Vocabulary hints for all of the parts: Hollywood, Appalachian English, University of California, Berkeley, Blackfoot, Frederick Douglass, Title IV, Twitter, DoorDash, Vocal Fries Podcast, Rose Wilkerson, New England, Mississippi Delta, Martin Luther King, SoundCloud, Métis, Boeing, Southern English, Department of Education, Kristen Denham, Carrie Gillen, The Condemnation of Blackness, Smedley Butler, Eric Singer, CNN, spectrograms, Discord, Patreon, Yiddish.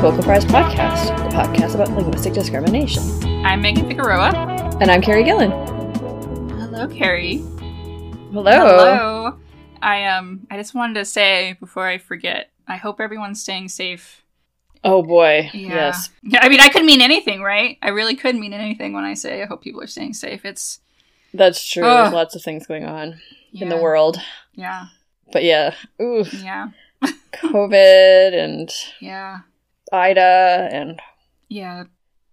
Vocal Fries Podcast, the podcast about linguistic discrimination. I'm Megan Figueroa. And I'm Carrie Gillen. Hello, Carrie. Hello. Hello. I just wanted to say before I forget, I hope everyone's staying safe. Oh boy, yeah. Yes. I mean, I could mean anything, right? I really could mean anything when I say I hope people are staying safe. That's true. There's lots of things going on in the world. Yeah. But yeah. Oof. Yeah. COVID and Ida and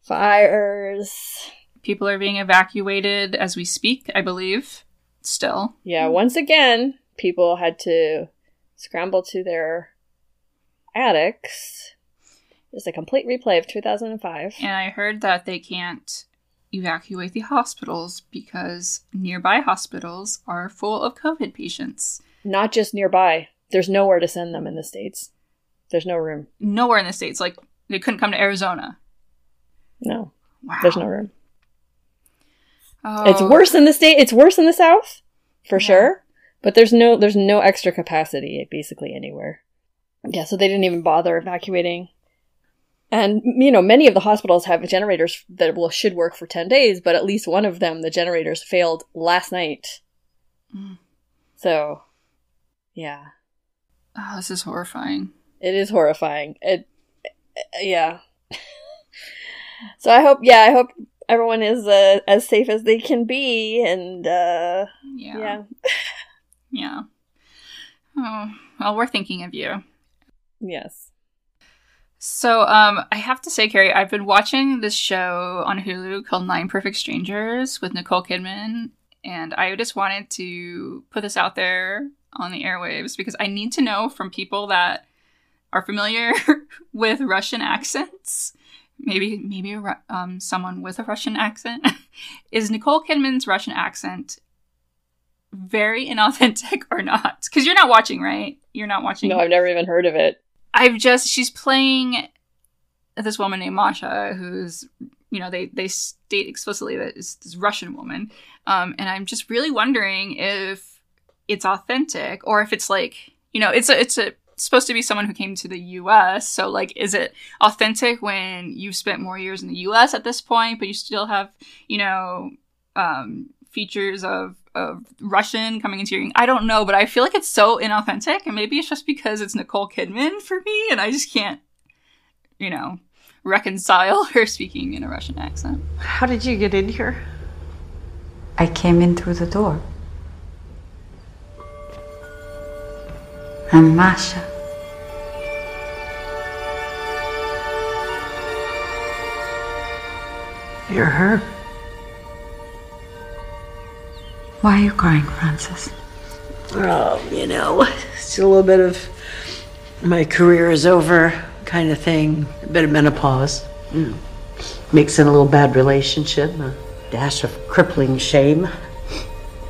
fires. People are being evacuated as we speak, I believe, still. Yeah, once again, people had to scramble to their attics. It's a complete replay of 2005. And I heard that they can't evacuate the hospitals because nearby hospitals are full of COVID patients. Not just nearby. There's nowhere to send them in the States. There's no room. Nowhere in the States. Like, they couldn't come to Arizona. No. Wow. There's no room. Oh. It's worse in the state. It's worse in the South, for sure. But there's no extra capacity, basically, anywhere. Yeah, so they didn't even bother evacuating. And, you know, many of the hospitals have generators that should work for 10 days, but at least one of them, the generators, failed last night. Mm. So, yeah. Oh, this is horrifying. It is horrifying. Yeah. So I hope everyone is as safe as they can be, and yeah. Oh, well, we're thinking of you. Yes. So, I have to say, Carrie, I've been watching this show on Hulu called 9 Perfect Strangers with Nicole Kidman, and I just wanted to put this out there on the airwaves because I need to know from people that are familiar with Russian accents, maybe someone with a Russian accent, is Nicole Kidman's Russian accent very inauthentic or not? Because you're not watching, right? You're not watching. No, I've never even heard of it. She's playing this woman named Masha, who's, you know, they state explicitly that it's this Russian woman. And I'm just really wondering if it's authentic, or if it's like, you know, it's supposed to be someone who came to the U.S., so, like, is it authentic when you've spent more years in the U.S. at this point, but you still have, you know, features of Russian coming into your... I don't know, but I feel like it's so inauthentic, and maybe it's just because it's Nicole Kidman for me, and I just can't, you know, reconcile her speaking in a Russian accent. How did you get in here? I came in through the door. I'm Masha. You're her. Why are you crying, Frances? Oh, you know, it's a little bit of my career is over kind of thing. A bit of menopause. Mm. Mix in a little bad relationship. A dash of crippling shame.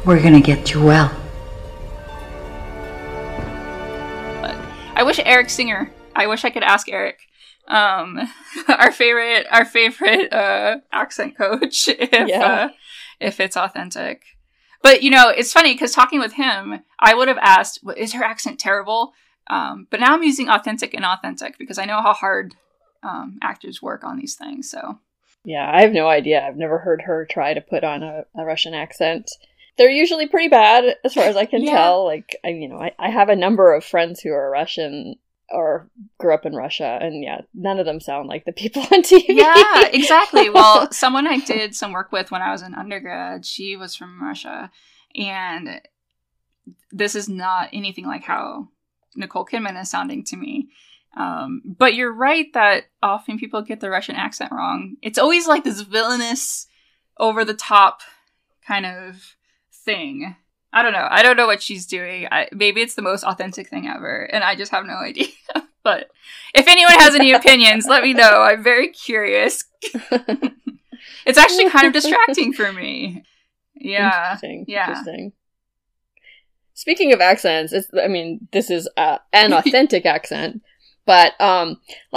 We're gonna get you well. I wish Eric Singer. I wish I could ask Eric, our favorite accent coach, if it's authentic. But, you know, it's funny because talking with him, I would have asked, well, "Is her accent terrible?" But now I'm using authentic and inauthentic because I know how hard actors work on these things. So, yeah, I have no idea. I've never heard her try to put on a Russian accent. They're usually pretty bad, as far as I can tell. Like, I have a number of friends who are Russian or grew up in Russia, and none of them sound like the people on TV. Yeah, exactly. Well, someone I did some work with when I was an undergrad, she was from Russia, and this is not anything like how Nicole Kidman is sounding to me. But you're right that often people get the Russian accent wrong. It's always like this villainous, over-the-top kind of thing. I don't know what she's doing. Maybe it's the most authentic thing ever, and I just have no idea. But if anyone has any opinions, let me know. I'm very curious. It's actually kind of distracting for me. Yeah. Interesting. Speaking of accents, this is an authentic accent. But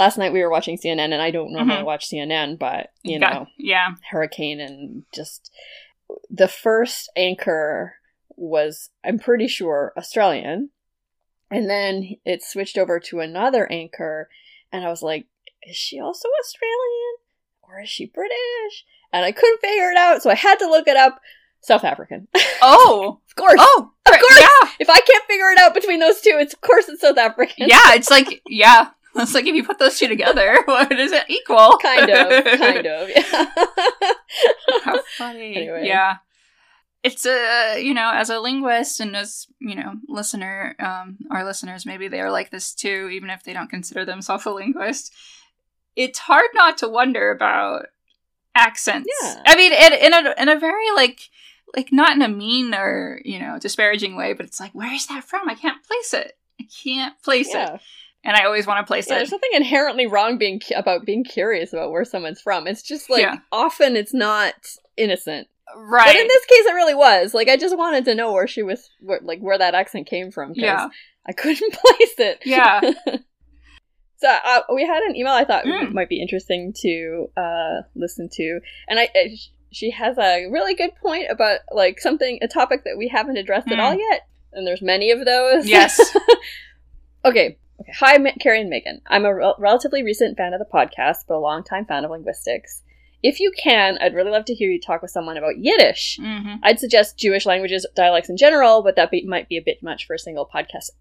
last night we were watching CNN, and I don't normally watch CNN, but hurricane and just. The first anchor was, I'm pretty sure, Australian. And then it switched over to another anchor. And I was like, is she also Australian? Or is she British? And I couldn't figure it out, so I had to look it up. South African. Oh. Of course. Oh. Of course. Yeah. If I can't figure it out between those two, it's of course it's South African. Yeah, it's like, yeah. It's like if you put those two together, what is it equal? Kind of, yeah. How funny. Anyway. Yeah. It's as a linguist and as, listener, our listeners, maybe they are like this too, even if they don't consider themselves a linguist. It's hard not to wonder about accents. Yeah. I mean, in a very like not in a mean or, disparaging way, but it's like, where is that from? I can't place it. I can't place it. And I always want to place it. There's nothing inherently wrong about being curious about where someone's from. It's just often it's not innocent. Right. But in this case, it really was. Like, I just wanted to know where she was, where that accent came from. Yeah. I couldn't place it. Yeah. So we had an email I thought might be interesting to listen to. And she has a really good point about, a topic that we haven't addressed at all yet. And there's many of those. Yes. Okay. Hi, Carrie and Megan. I'm a relatively recent fan of the podcast, but a longtime fan of linguistics. If you can, I'd really love to hear you talk with someone about Yiddish. Mm-hmm. I'd suggest Jewish languages, dialects in general, but that might be a bit much for a single podcast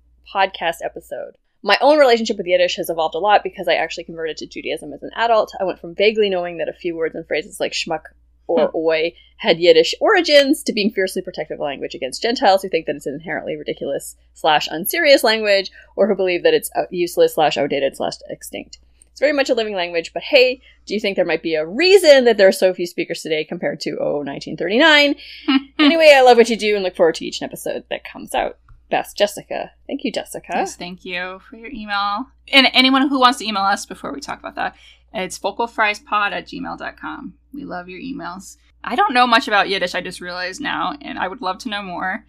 episode. My own relationship with Yiddish has evolved a lot because I actually converted to Judaism as an adult. I went from vaguely knowing that a few words and phrases like schmuck or oi had Yiddish origins to being fiercely protective of language against Gentiles who think that it's an inherently ridiculous /unserious language or who believe that it's useless /outdated /extinct. It's very much a living language, but hey, do you think there might be a reason that there are so few speakers today compared to 1939? Anyway, I love what you do and look forward to each episode that comes out. Best, Jessica. Thank you, Jessica. Yes, thank you for your email. And anyone who wants to email us before we talk about that, it's vocalfriespod@gmail.com. We love your emails. I don't know much about Yiddish, I just realized now, and I would love to know more.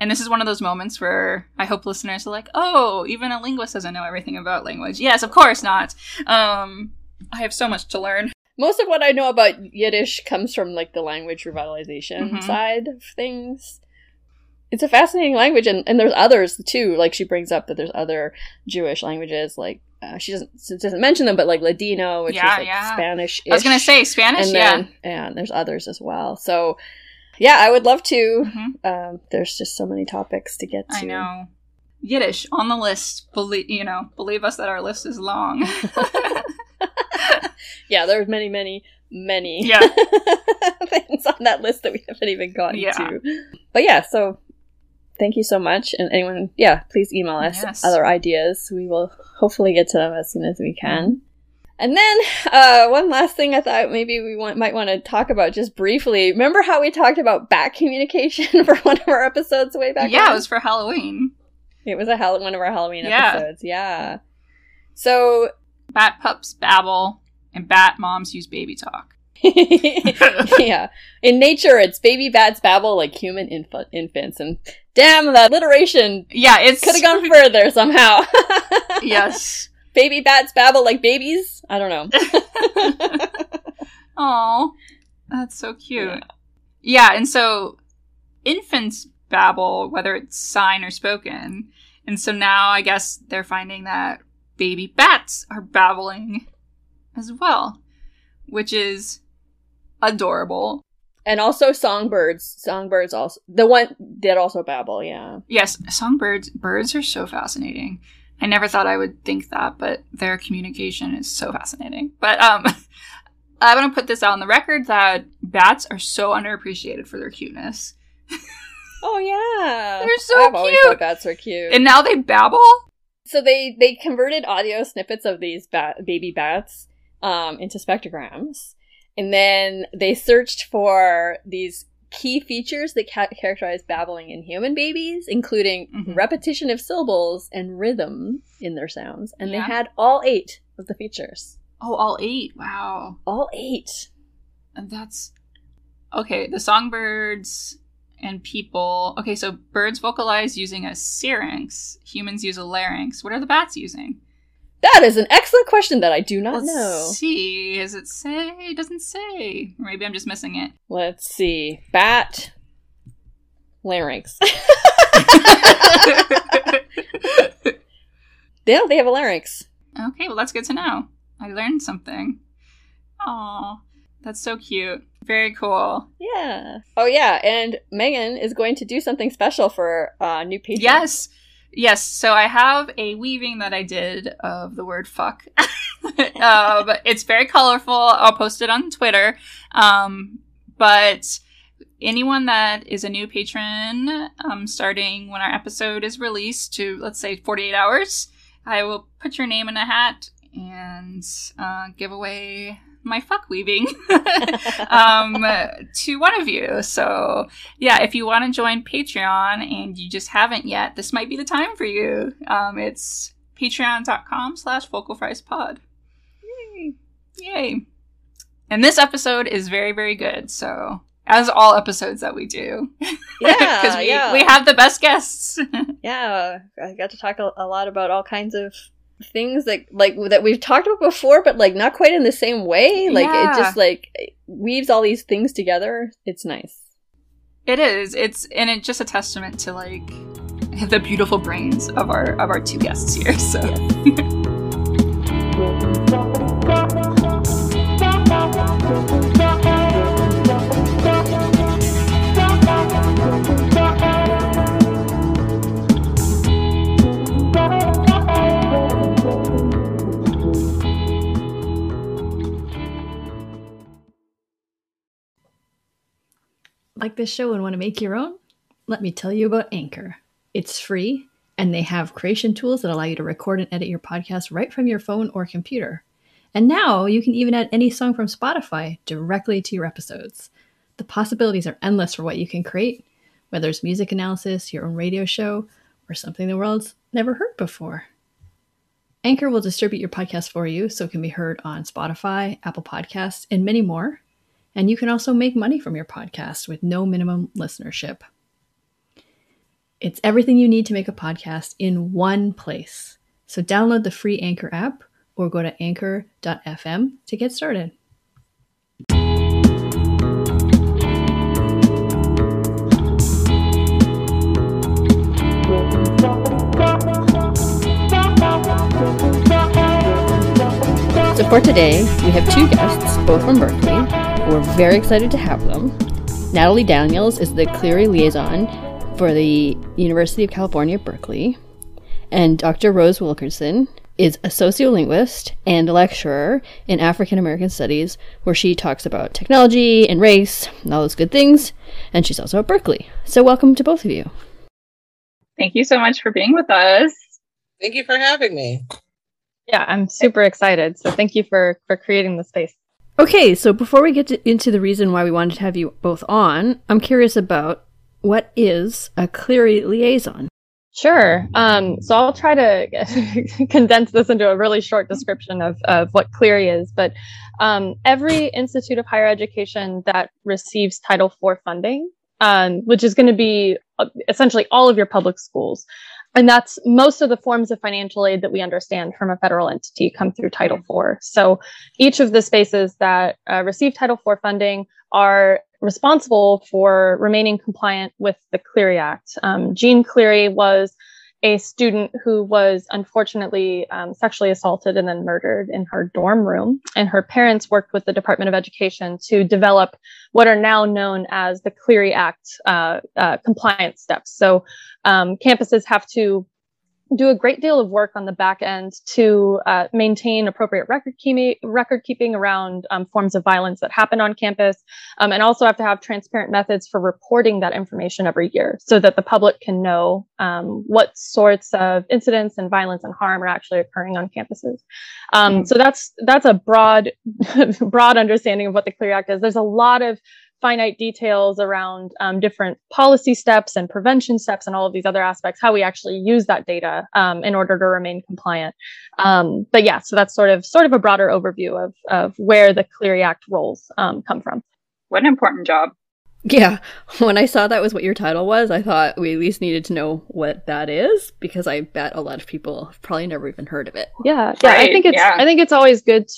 And this is one of those moments where I hope listeners are like, oh, even a linguist doesn't know everything about language. Yes, of course not. I have so much to learn. Most of what I know about Yiddish comes from the language revitalization side of things. It's a fascinating language, and there's others too. She brings up that there's other Jewish languages, she doesn't mention them, but Ladino, which is Spanish-ish. I was going to say Spanish, and there's others as well. So, yeah, I would love to. Mm-hmm. There's just so many topics to get to. I know. Yiddish on the list. Believe us that our list is long. Yeah, there's many, many, many things on that list that we haven't even gotten to. But yeah, so thank you so much. And anyone, please email us other ideas. We will hopefully get to them as soon as we can. Mm-hmm. And then, one last thing I thought maybe we might want to talk about just briefly. Remember how we talked about back communication for one of our episodes way back? Yeah, it was for Halloween. It was one of our Halloween episodes, yeah. So, bat pups babble, and bat moms use baby talk. Yeah. In nature, it's baby bats babble like human infants, and damn, that alliteration. Yeah, it could have gone further somehow. Yes. Baby bats babble like babies? I don't know. Aw, that's so cute. Yeah, and so infants babble, whether it's sign or spoken. And so now I guess they're finding that baby bats are babbling as well, which is adorable. And also songbirds. Songbirds also. The one that also babble, yeah. Yes, songbirds. Birds are so fascinating. I never thought I would think that, but their communication is so fascinating. But I want to put this out on the record that bats are so underappreciated for their cuteness. Oh, yeah. They're so cute. I've always thought bats were cute. And now they babble? So they converted audio snippets of these baby bats into spectrograms. And then they searched for these key features that characterize babbling in human babies, including repetition of syllables and rhythm in their sounds. And they had all 8 of the features. Oh, all 8. Wow. All 8. And that's... Okay, the songbirds and people... Okay, so birds vocalize using a syrinx. Humans use a larynx. What are the bats using? That is an excellent question that I do not know. Let's see. Does it say? It doesn't say. Maybe I'm just missing it. Let's see. Bat. Larynx. They have a larynx. Okay, well, that's good to know. I learned something. Aw, that's so cute. Very cool. Yeah. Oh, yeah. And Megan is going to do something special for new patrons. Yes. Yes. So I have a weaving that I did of the word fuck. It's very colorful. I'll post it on Twitter. But anyone that is a new patron, starting when our episode is released to, let's say, 48 hours, I will put your name in a hat and give away my fuck weaving to one of you. So yeah, if you want to join Patreon and you just haven't yet, this might be the time for you. It's patreon.com/vocalfriespod. Yay. Yay. And this episode is very, very good. So as all episodes that we do. Yeah. Because we have the best guests. Yeah. I got to talk a lot about all kinds of things that that we've talked about before, but not quite in the same way. It just weaves all these things together. It's nice. It is. It's just a testament to the beautiful brains of our two guests here. So yes. Like this show and want to make your own? Let me tell you about Anchor. It's free, and they have creation tools that allow you to record and edit your podcast right from your phone or computer. And now you can even add any song from Spotify directly to your episodes. The possibilities are endless for what you can create, whether it's music analysis, your own radio show, or something the world's never heard before. Anchor will distribute your podcast for you so it can be heard on Spotify, Apple Podcasts, and many more. And you can also make money from your podcast with no minimum listenership. It's everything you need to make a podcast in one place. So download the free Anchor app or go to anchor.fm to get started. So for today, we have two guests, both from Berkeley. We're very excited to have them. Natalie Daniels is the Clery liaison for the University of California, Berkeley. And Dr. Rose Wilkerson is a sociolinguist and a lecturer in African-American studies, where she talks about technology and race and all those good things. And she's also at Berkeley. So welcome to both of you. Thank you so much for being with us. Thank you for having me. Yeah, I'm super excited. So thank you for creating the space. Okay, so before we get into the reason why we wanted to have you both on, I'm curious about what is a Clery liaison? Sure. So I'll try to condense this into a really short description of what Clery is. But every institute of higher education that receives Title IV funding, which is going to be essentially all of your public schools, and that's most of the forms of financial aid that we understand from a federal entity come through Title IV. So each of the spaces that receive Title IV funding are responsible for remaining compliant with the Clery Act. Jeanne Clery was a student who was unfortunately sexually assaulted and then murdered in her dorm room. And her parents worked with the Department of Education to develop what are now known as the Clery Act compliance steps. So campuses have to do a great deal of work on the back end to maintain appropriate record keeping around forms of violence that happen on campus, and also have to have transparent methods for reporting that information every year so that the public can know what sorts of incidents and violence and harm are actually occurring on campuses. So that's a broad understanding of what the Clery Act is. There's a lot of finite details around different policy steps and prevention steps and all of these other aspects, how we actually use that data in order to remain compliant. But yeah, so that's sort of a broader overview of where the Clery Act roles come from. What an important job. Yeah. When I saw that was what your title was, I thought we at least needed to know what that is, because I bet a lot of people have probably never even heard of it. Yeah. Yeah. Right. I think it's always good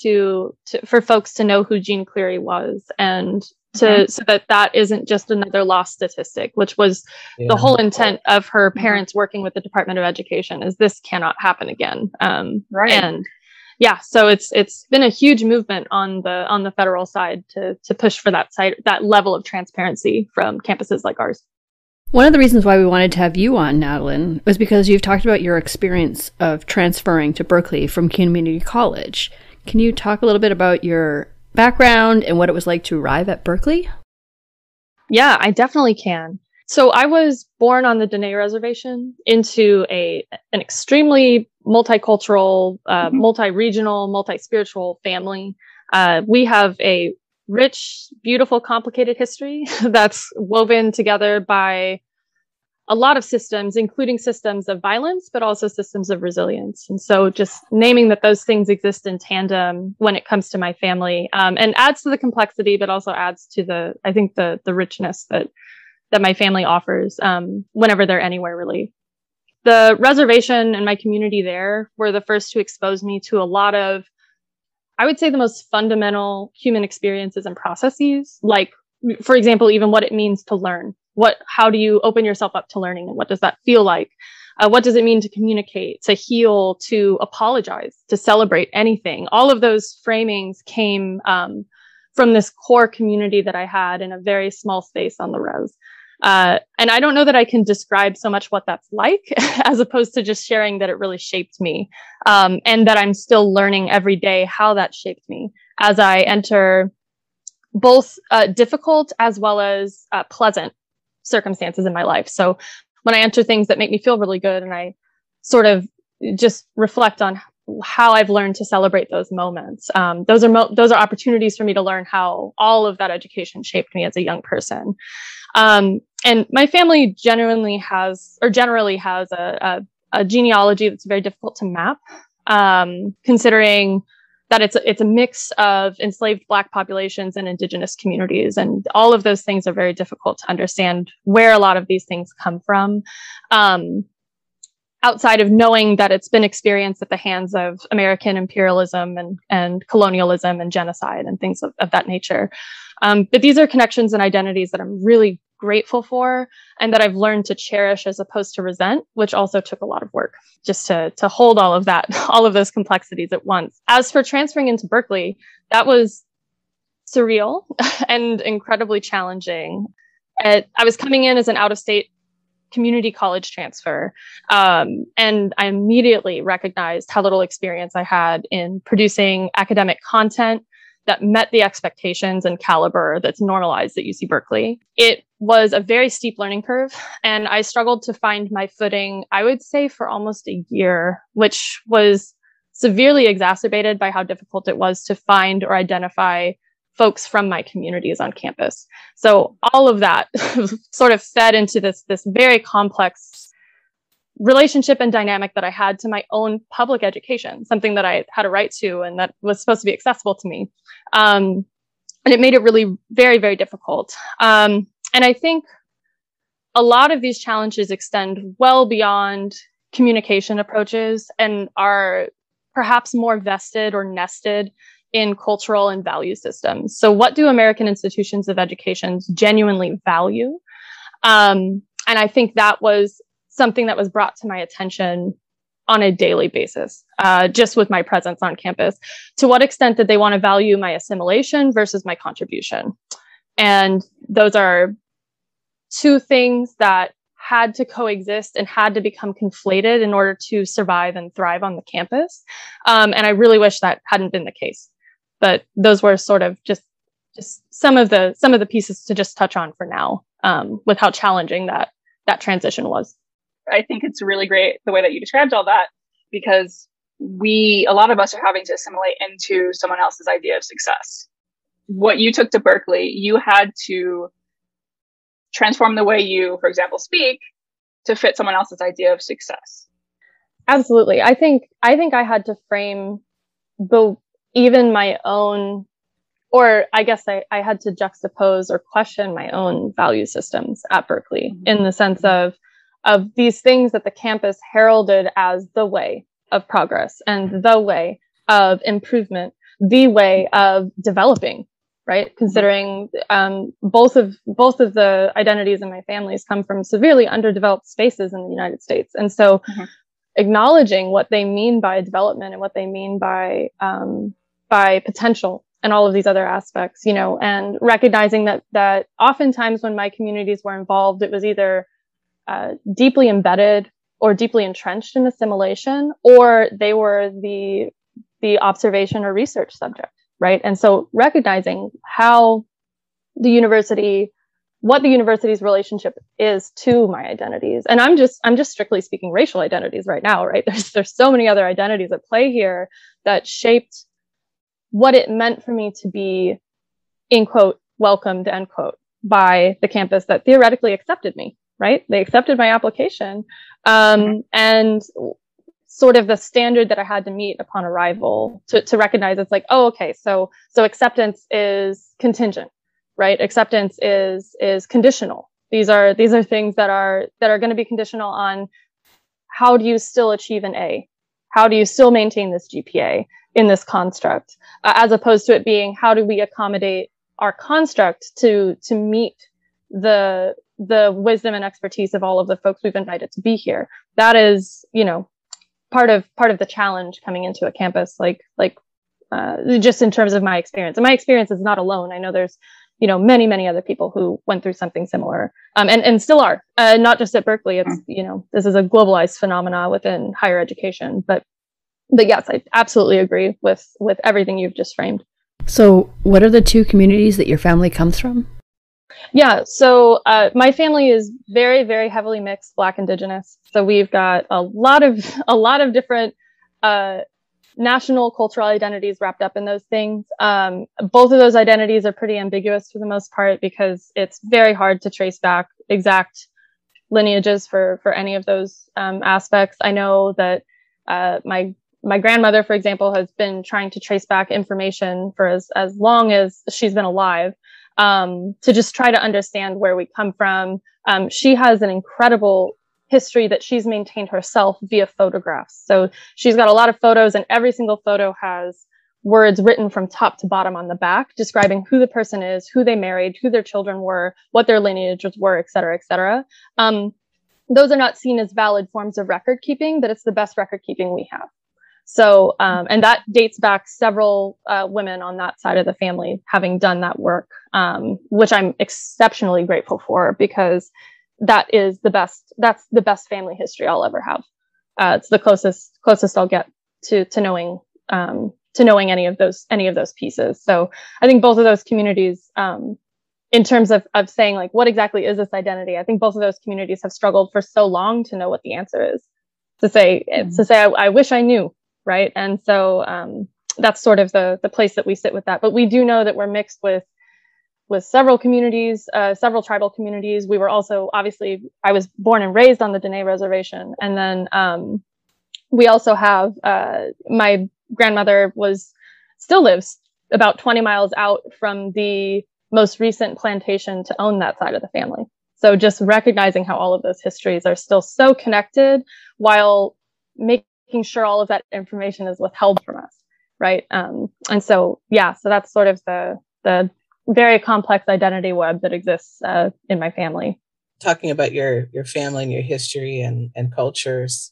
for folks to know who Jeanne Clery was, and so that isn't just another lost statistic, which was the whole intent of her parents working with the Department of Education, is this cannot happen again. Right. And yeah, so it's been a huge movement on the federal side to push for that side, that level of transparency from campuses like ours. One of the reasons why we wanted to have you on, Natalie, was because you've talked about your experience of transferring to Berkeley from community college. Can you talk a little bit about your background and what it was like to arrive at Berkeley? Yeah, I definitely can. So I was born on the Diné Reservation into an extremely multicultural, multi-regional, multi-spiritual family. We have a rich, beautiful, complicated history that's woven together by a lot of systems, including systems of violence, but also systems of resilience. And so just naming that those things exist in tandem when it comes to my family, and adds to the complexity, but also adds to the, I think, the richness that my family offers whenever they're anywhere, really. The reservation and my community there were the first to expose me to a lot of, I would say, the most fundamental human experiences and processes. Like, for example, even what it means to learn. How do you open yourself up to learning? And what does that feel like? What does it mean to communicate, to heal, to apologize, to celebrate anything? All of those framings came from this core community that I had in a very small space on the res. And I don't know that I can describe so much what that's like, as opposed to just sharing that it really shaped me, and that I'm still learning every day how that shaped me as I enter both difficult as well as pleasant circumstances in my life. So when I enter things that make me feel really good, and I sort of just reflect on how I've learned to celebrate those moments. Those are opportunities for me to learn how all of that education shaped me as a young person. And my family generally has a genealogy that's very difficult to map, considering that it's a mix of enslaved Black populations and indigenous communities. And all of those things are very difficult to understand where a lot of these things come from. Outside of knowing that it's been experienced at the hands of American imperialism and colonialism and genocide and things of that nature. But these are connections and identities that I'm really grateful for and that I've learned to cherish as opposed to resent, which also took a lot of work just to hold all of that, all of those complexities at once. As for transferring into Berkeley, that was surreal and incredibly challenging. I was coming in as an out-of-state community college transfer. And I immediately recognized how little experience I had in producing academic content that met the expectations and caliber that's normalized at UC Berkeley. It was a very steep learning curve, and I struggled to find my footing, I would say, for almost a year, which was severely exacerbated by how difficult it was to find or identify folks from my communities on campus. So all of that sort of fed into this very complex relationship and dynamic that I had to my own public education, something that I had a right to and that was supposed to be accessible to me. And it made it really very, very difficult. And I think a lot of these challenges extend well beyond communication approaches and are perhaps more vested or nested in cultural and value systems. So what do American institutions of education genuinely value? And I think that was something that was brought to my attention on a daily basis, just with my presence on campus. To what extent did they want to value my assimilation versus my contribution? And those are two things that had to coexist and had to become conflated in order to survive and thrive on the campus. And I really wish that hadn't been the case. But those were sort of just some of the pieces to just touch on for now, with how challenging that transition was. I think it's really great the way that you described all that, because a lot of us are having to assimilate into someone else's idea of success. What you took to Berkeley, you had to transform the way you, for example, speak to fit someone else's idea of success. Absolutely. I think I had to frame even my own, or I guess I had to juxtapose or question my own value systems at Berkeley, mm-hmm. in the sense of these things that the campus heralded as the way of progress and the way of improvement, the way of developing, right? Considering both of the identities in my families come from severely underdeveloped spaces in the United States. And so mm-hmm. acknowledging what they mean by development and what they mean by potential and all of these other aspects, you know, and recognizing that oftentimes when my communities were involved, it was either deeply embedded or deeply entrenched in assimilation, or they were the observation or research subject, right? And so recognizing what the university's relationship is to my identities. And I'm just strictly speaking racial identities right now, right? There's so many other identities at play here that shaped what it meant for me to be, in quote, welcomed, end quote, by the campus that theoretically accepted me, right? They accepted my application. And sort of the standard that I had to meet upon arrival to recognize it's like, oh, okay, so acceptance is contingent, right? Acceptance is conditional. These are things that are going to be conditional on how do you still achieve an A? How do you still maintain this GPA in this construct? As opposed to it being, how do we accommodate our construct to meet the wisdom and expertise of all of the folks we've invited to be here? That is, you know, part of the challenge coming into a campus, just in terms of my experience. And my experience is not alone. I know there's, you know, many, many other people who went through something similar, and still are, not just at Berkeley. It's, you know, this is a globalized phenomena within higher education, but yes, I absolutely agree with everything you've just framed. So what are the two communities that your family comes from? Yeah. So, my family is very, very heavily mixed Black Indigenous. So we've got a lot of different, national cultural identities wrapped up in those things. Both of those identities are pretty ambiguous for the most part, because it's very hard to trace back exact lineages for any of those aspects. I know that my grandmother, for example, has been trying to trace back information for as long as she's been alive, to just try to understand where we come from. She has an incredible history that she's maintained herself via photographs. So she's got a lot of photos, and every single photo has words written from top to bottom on the back, describing who the person is, who they married, who their children were, what their lineages were, et cetera, et cetera. Those are not seen as valid forms of record keeping, but it's the best record keeping we have. So, and that dates back several women on that side of the family having done that work, which I'm exceptionally grateful for, because that's the best family history I'll ever have. It's the closest I'll get to knowing any of those pieces. So I think both of those communities, in terms of saying like, what exactly is this identity? I think both of those communities have struggled for so long to know what the answer is, to say, I wish I knew. Right. And so, that's sort of the place that we sit with that, but we do know that we're mixed with several communities, several tribal communities. We were also, obviously, I was born and raised on the Diné Reservation. And then we also have, my grandmother still lives about 20 miles out from the most recent plantation to own that side of the family. So just recognizing how all of those histories are still so connected, while making sure all of that information is withheld from us, right? And so, yeah, so that's sort of the very complex identity web that exists in my family. Talking about your family and your history and cultures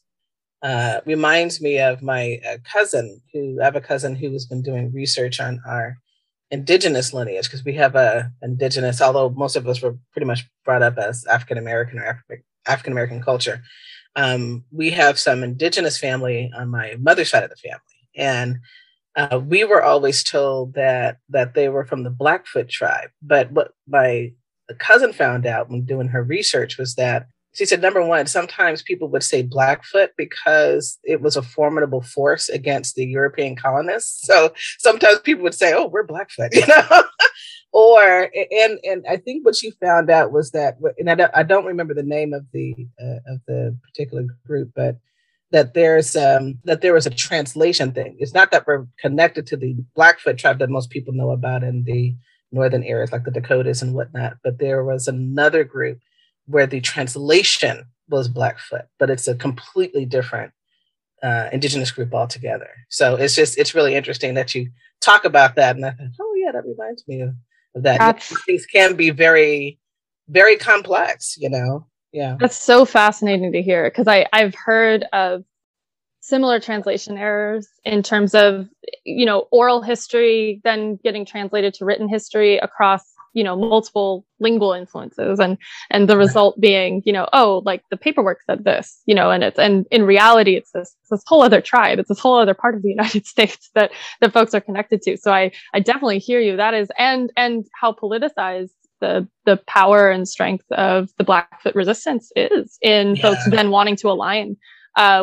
reminds me of my cousin, who I have a cousin who has been doing research on our Indigenous lineage, because we have a Indigenous, although most of us were pretty much brought up as African-American or African-American culture. We have some Indigenous family on my mother's side of the family. And we were always told that they were from the Blackfoot tribe. But what my cousin found out when doing her research was that she said, number one, sometimes people would say Blackfoot because it was a formidable force against the European colonists. So sometimes people would say, oh, we're Blackfoot, you know, and I think what she found out was that, and I don't remember the name of the particular group, but that there was a translation thing. It's not that we're connected to the Blackfoot tribe that most people know about in the northern areas, like the Dakotas and whatnot, but there was another group where the translation was Blackfoot, but it's a completely different Indigenous group altogether. So it's really interesting that you talk about that. And I thought, oh yeah, that reminds me of that. Things can be very, very complex, you know? Yeah. That's so fascinating to hear, because I've heard of similar translation errors in terms of, you know, oral history, then getting translated to written history across, you know, multiple lingual influences, and the result being, you know, oh, like the paperwork said this, you know, and it's, and in reality, it's this whole other tribe. It's this whole other part of the United States that folks are connected to. So I definitely hear you. That is, and how politicized the power and strength of the Blackfoot resistance is in folks then wanting to align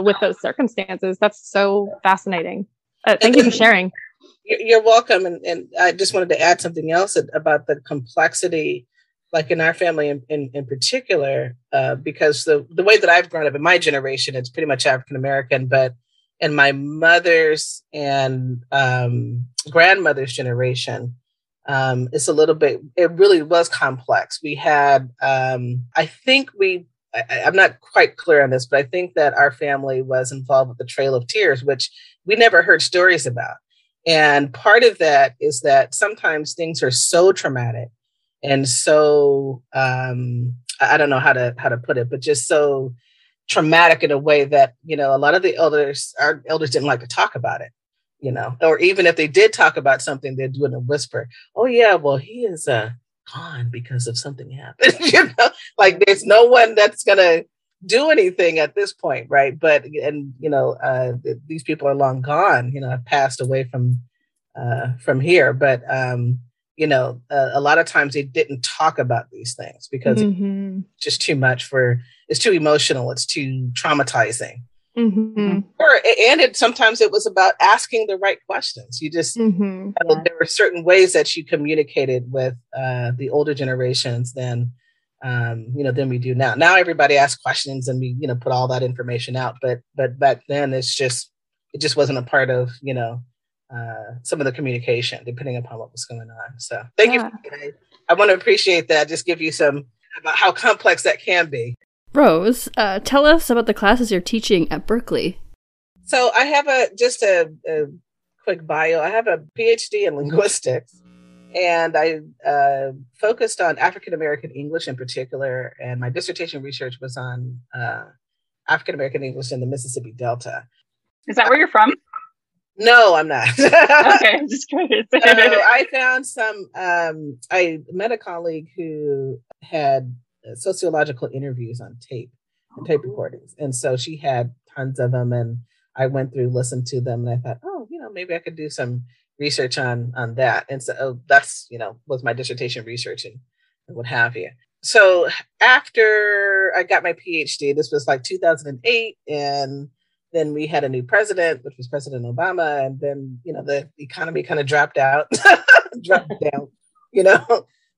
with those circumstances. That's so fascinating. Thank you for sharing. You're welcome. And I just wanted to add something else about the complexity, like in our family in particular, because the way that I've grown up in my generation, it's pretty much African-American, but in my mother's and grandmother's generation, it's a little bit, it really was complex. We had, I'm not quite clear on this, but I think that our family was involved with the Trail of Tears, which we never heard stories about. And part of that is that sometimes things are so traumatic and so, I don't know how to put it, but just so traumatic in a way that, you know, a lot of the elders, our elders didn't like to talk about it, you know, or even if they did talk about something, they'd do it in a whisper. Oh yeah, well, he is gone because of something happened, you know, like there's no one that's going to do anything at this point, right? But, and you know, these people are long gone, you know, have passed away from here, but you know, a lot of times they didn't talk about these things because it's just too much it's too emotional, it's too traumatizing. Sometimes it was about asking the right questions. You just, there were certain ways that you communicated with the older generations than we do now. Now everybody asks questions and we, you know, put all that information out. But back then it just wasn't a part of, you know, some of the communication, depending upon what was going on. So thank you. I want to appreciate that. Just give you some about how complex that can be. Rose, tell us about the classes you're teaching at Berkeley. So I have a quick bio. I have a PhD in linguistics, and I focused on African-American English in particular, and my dissertation research was on African-American English in the Mississippi Delta. Is that where you're from? No, I'm not. Okay, I'm just curious. So I found I met a colleague who had sociological interviews on tape and tape recordings. And so she had tons of them, and I went through, listened to them, and I thought, oh, you know, maybe I could do some research on that. And so that's, you know, was my dissertation research and what have you. So after I got my PhD, this was like 2008. And then we had a new president, which was President Obama. And then, you know, the economy kind of dropped down, you know.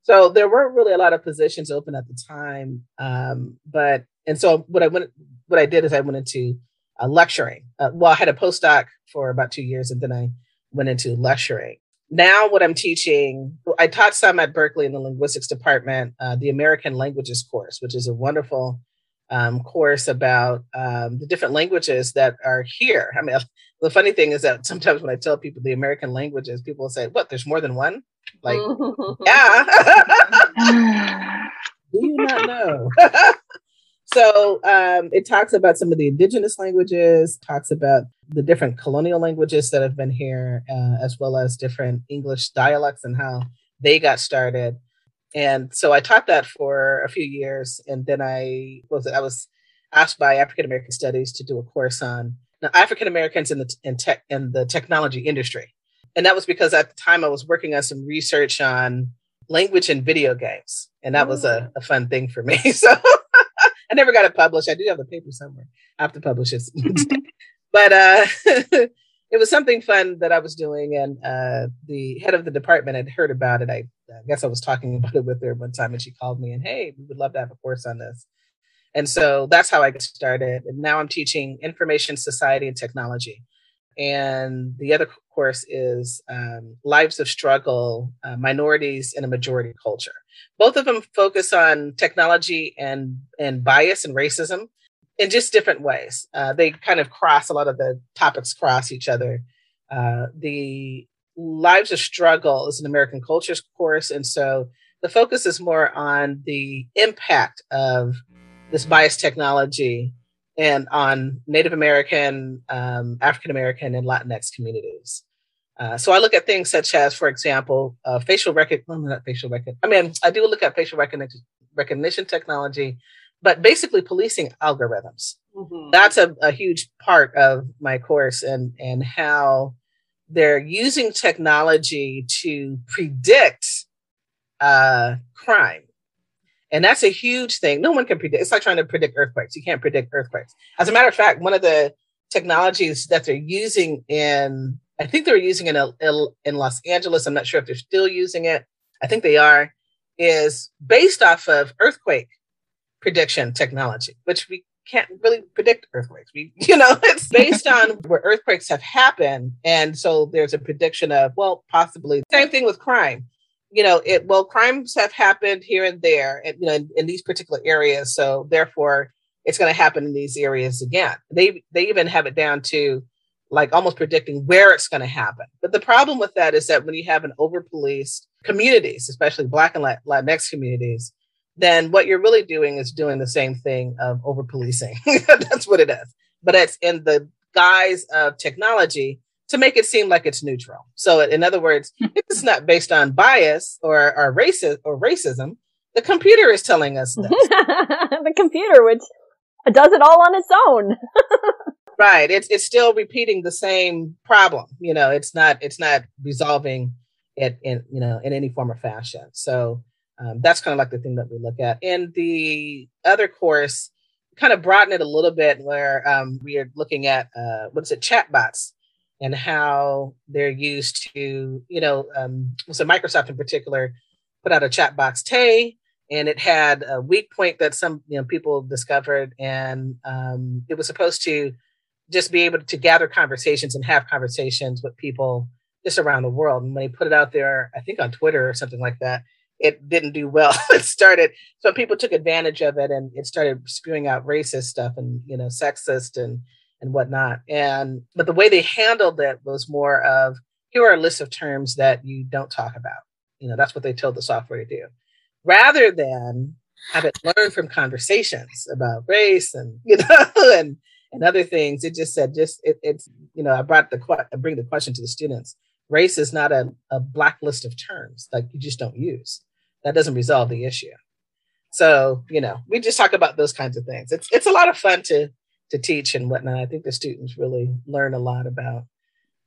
So there weren't really a lot of positions open at the time, so what I did is I went into lecturing. I had a postdoc for about 2 years, and then I went into lecturing. Now, what I'm teaching, I taught some at Berkeley in the linguistics department, the American Languages course, which is a wonderful course about the different languages that are here. I mean, the funny thing is that sometimes when I tell people the American languages, people will say, "What? There's more than one?" Like, yeah. Do you not know? So it talks about some of the indigenous languages, talks about the different colonial languages that have been here, as well as different English dialects and how they got started. And so I taught that for a few years. And then I was asked by African-American Studies to do a course on African-Americans in the technology industry. And that was because at the time I was working on some research on language and video games. And that was a fun thing for me. So I never got it published. I do have the paper somewhere. I have to publish it. But it was something fun that I was doing. And the head of the department had heard about it. I guess I was talking about it with her one time, and she called me and, hey, we would love to have a course on this. And so that's how I got started. And now I'm teaching information society and technology. And the other course is Lives of Struggle, Minorities in a Majority Culture. Both of them focus on technology and bias and racism in just different ways. They kind of cross, a lot of the topics cross each other. The Lives of Struggle is an American cultures course. And so the focus is more on the impact of this biased technology and on Native American, African-American, and Latinx communities. So I look at things such as, for example, I do look at facial recognition technology, but basically policing algorithms. Mm-hmm. That's a huge part of my course, and how they're using technology to predict crime. And that's a huge thing. No one can predict. It's like trying to predict earthquakes. You can't predict earthquakes. As a matter of fact, one of the technologies that they're using in Los Angeles, I'm not sure if they're still using it, I think they are, is based off of earthquake prediction technology, which we can't really predict earthquakes. It's based on where earthquakes have happened. And so there's a prediction of, possibly same thing with crime. Crimes have happened here and there, in these particular areas. So therefore, it's going to happen in these areas again. They even have it down to like almost predicting where it's going to happen. But the problem with that is that when you have an over-policed communities, especially Black and Latinx communities, then what you're really doing is doing the same thing of over-policing. That's what it is. But it's in the guise of technology to make it seem like it's neutral. So in other words, it's not based on bias or racism. The computer is telling us this. The computer, which does it all on its own. Right. It's still repeating the same problem. It's not resolving it in any form or fashion. So that's kind of like the thing that we look at. In the other course, kind of broaden it a little bit, where we are looking at chatbots and how they're used to, so Microsoft in particular put out a chatbot, Tay, and it had a weak point that some people discovered, and it was supposed to just be able to gather conversations and have conversations with people just around the world. And when they put it out there, I think on Twitter or something like that, it didn't do well. So people took advantage of it, and it started spewing out racist stuff and, sexist and whatnot. But the way they handled it was more of, here are a list of terms that you don't talk about. That's what they told the software to do, rather than have it learn from conversations about race and, and other things. It just said, I bring the question to the students. Race is not a black list of terms, like you just don't use. That doesn't resolve the issue. So, we just talk about those kinds of things. It's a lot of fun to teach and whatnot. I think the students really learn a lot about,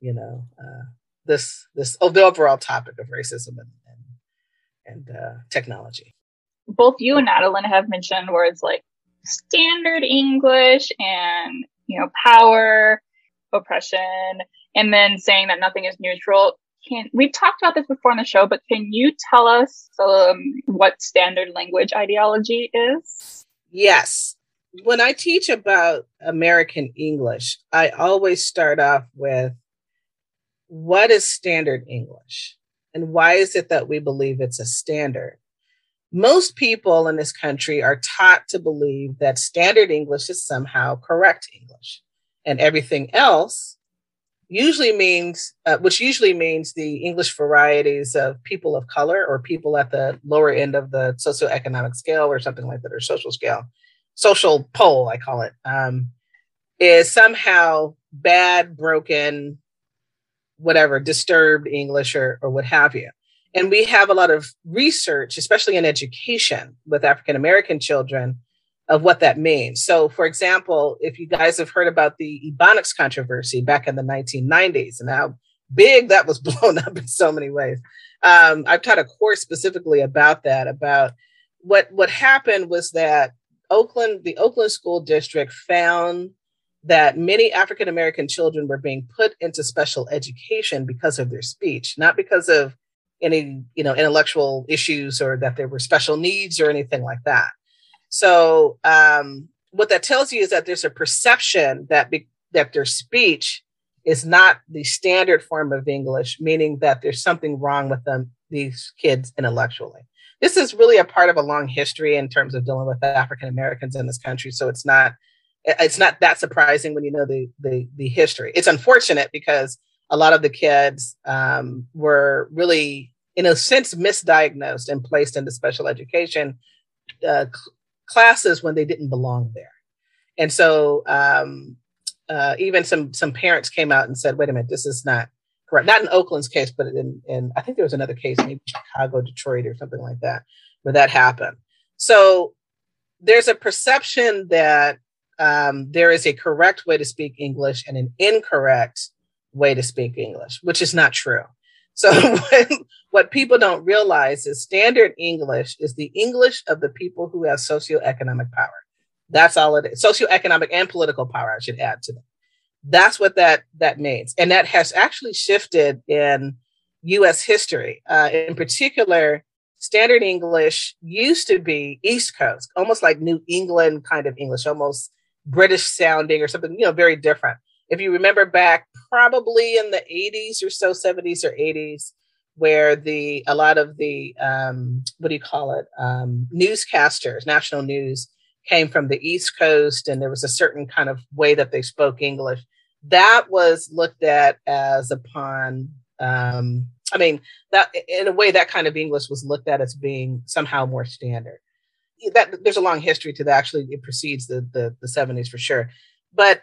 the overall topic of racism and technology. Both you and Natalie have mentioned words like standard English and, power, oppression, and then saying that nothing is neutral. We've talked about this before on the show, but can you tell us what standard language ideology is? Yes. When I teach about American English, I always start off with, what is standard English? And why is it that we believe it's a standard? Most people in this country are taught to believe that standard English is somehow correct English, and everything else usually means the English varieties of people of color or people at the lower end of the socioeconomic scale or something like that, or social scale. Social pole, I call it, is somehow bad, broken, whatever, disturbed English or what have you. And we have a lot of research, especially in education with African-American children, of what that means. So, for example, if you guys have heard about the Ebonics controversy back in the 1990s and how big that was blown up in so many ways. I've taught a course specifically about that, about what happened was that the Oakland school district found that many African-American children were being put into special education because of their speech, not because of any, intellectual issues or that there were special needs or anything like that. So what that tells you is that there's a perception that their speech is not the standard form of English, meaning that there's something wrong with them, these kids intellectually. This is really a part of a long history in terms of dealing with African Americans in this country. So it's not that surprising when you know the history. It's unfortunate because a lot of the kids were really, in a sense, misdiagnosed and placed into special education classes when they didn't belong there. And so even some parents came out and said, wait a minute, this is not correct. Not in Oakland's case, but in I think there was another case, maybe Chicago, Detroit, or something like that, where that happened. So there's a perception that there is a correct way to speak English and an incorrect way to speak English, which is not true. So what people don't realize is standard English is the English of the people who have socioeconomic power. That's all it is. Socioeconomic and political power, I should add to that. That's what that means. And that has actually shifted in U.S. history. In particular, standard English used to be East Coast, almost like New England kind of English, almost British sounding or something, you know, very different. If you remember back probably in the 80s or so, 70s or 80s, where a lot of the, newscasters, national news came from the East Coast, and there was a certain kind of way that they spoke English. That was looked at as that kind of English was looked at as being somehow more standard. That there's a long history to that. Actually, it precedes the 70s for sure. But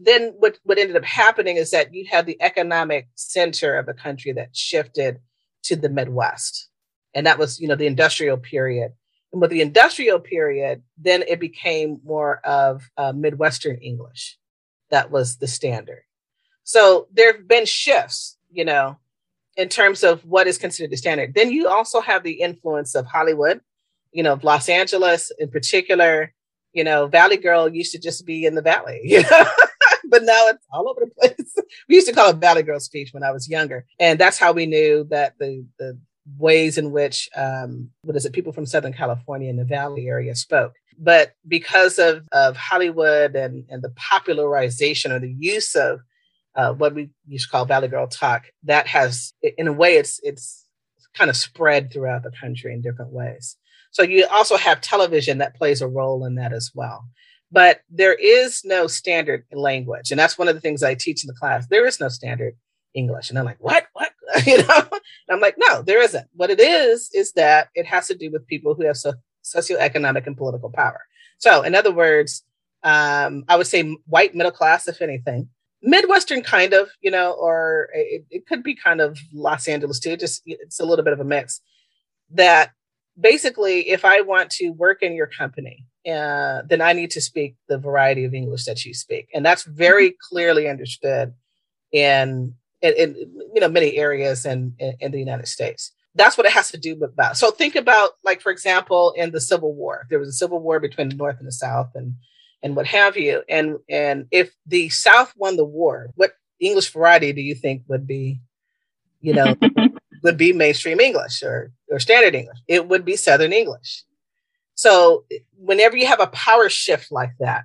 then what ended up happening is that you had the economic center of the country that shifted to the Midwest. And that was, the industrial period. And with the industrial period, then it became more of Midwestern English. That was the standard. So there have been shifts, in terms of what is considered the standard. Then you also have the influence of Hollywood, Los Angeles in particular. Valley Girl used to just be in the Valley, but now it's all over the place. We used to call it Valley Girl speech when I was younger. And that's how we knew that the ways in which, people from Southern California in the Valley area spoke. But because of Hollywood and the popularization or the use of what we used to call Valley Girl talk, that has, in a way, it's kind of spread throughout the country in different ways. So you also have television that plays a role in that as well. But there is no standard language. And that's one of the things I teach in the class. There is no standard English. And they're like, what? And I'm like, no, there isn't. What it is that it has to do with people who have socioeconomic and political power. So in other words, I would say white middle class, if anything. Midwestern kind of, or it could be kind of Los Angeles too. Just it's a little bit of a mix that basically, if I want to work in your company, then I need to speak the variety of English that you speak. And that's very clearly understood in many areas in the United States. That's what it has to do with that. So think about, like, for example, in the Civil War, there was a civil war between the North and the South and what have you. And if the South won the war, what English variety do you think would be, would be mainstream English or standard English? It would be Southern English. So whenever you have a power shift like that,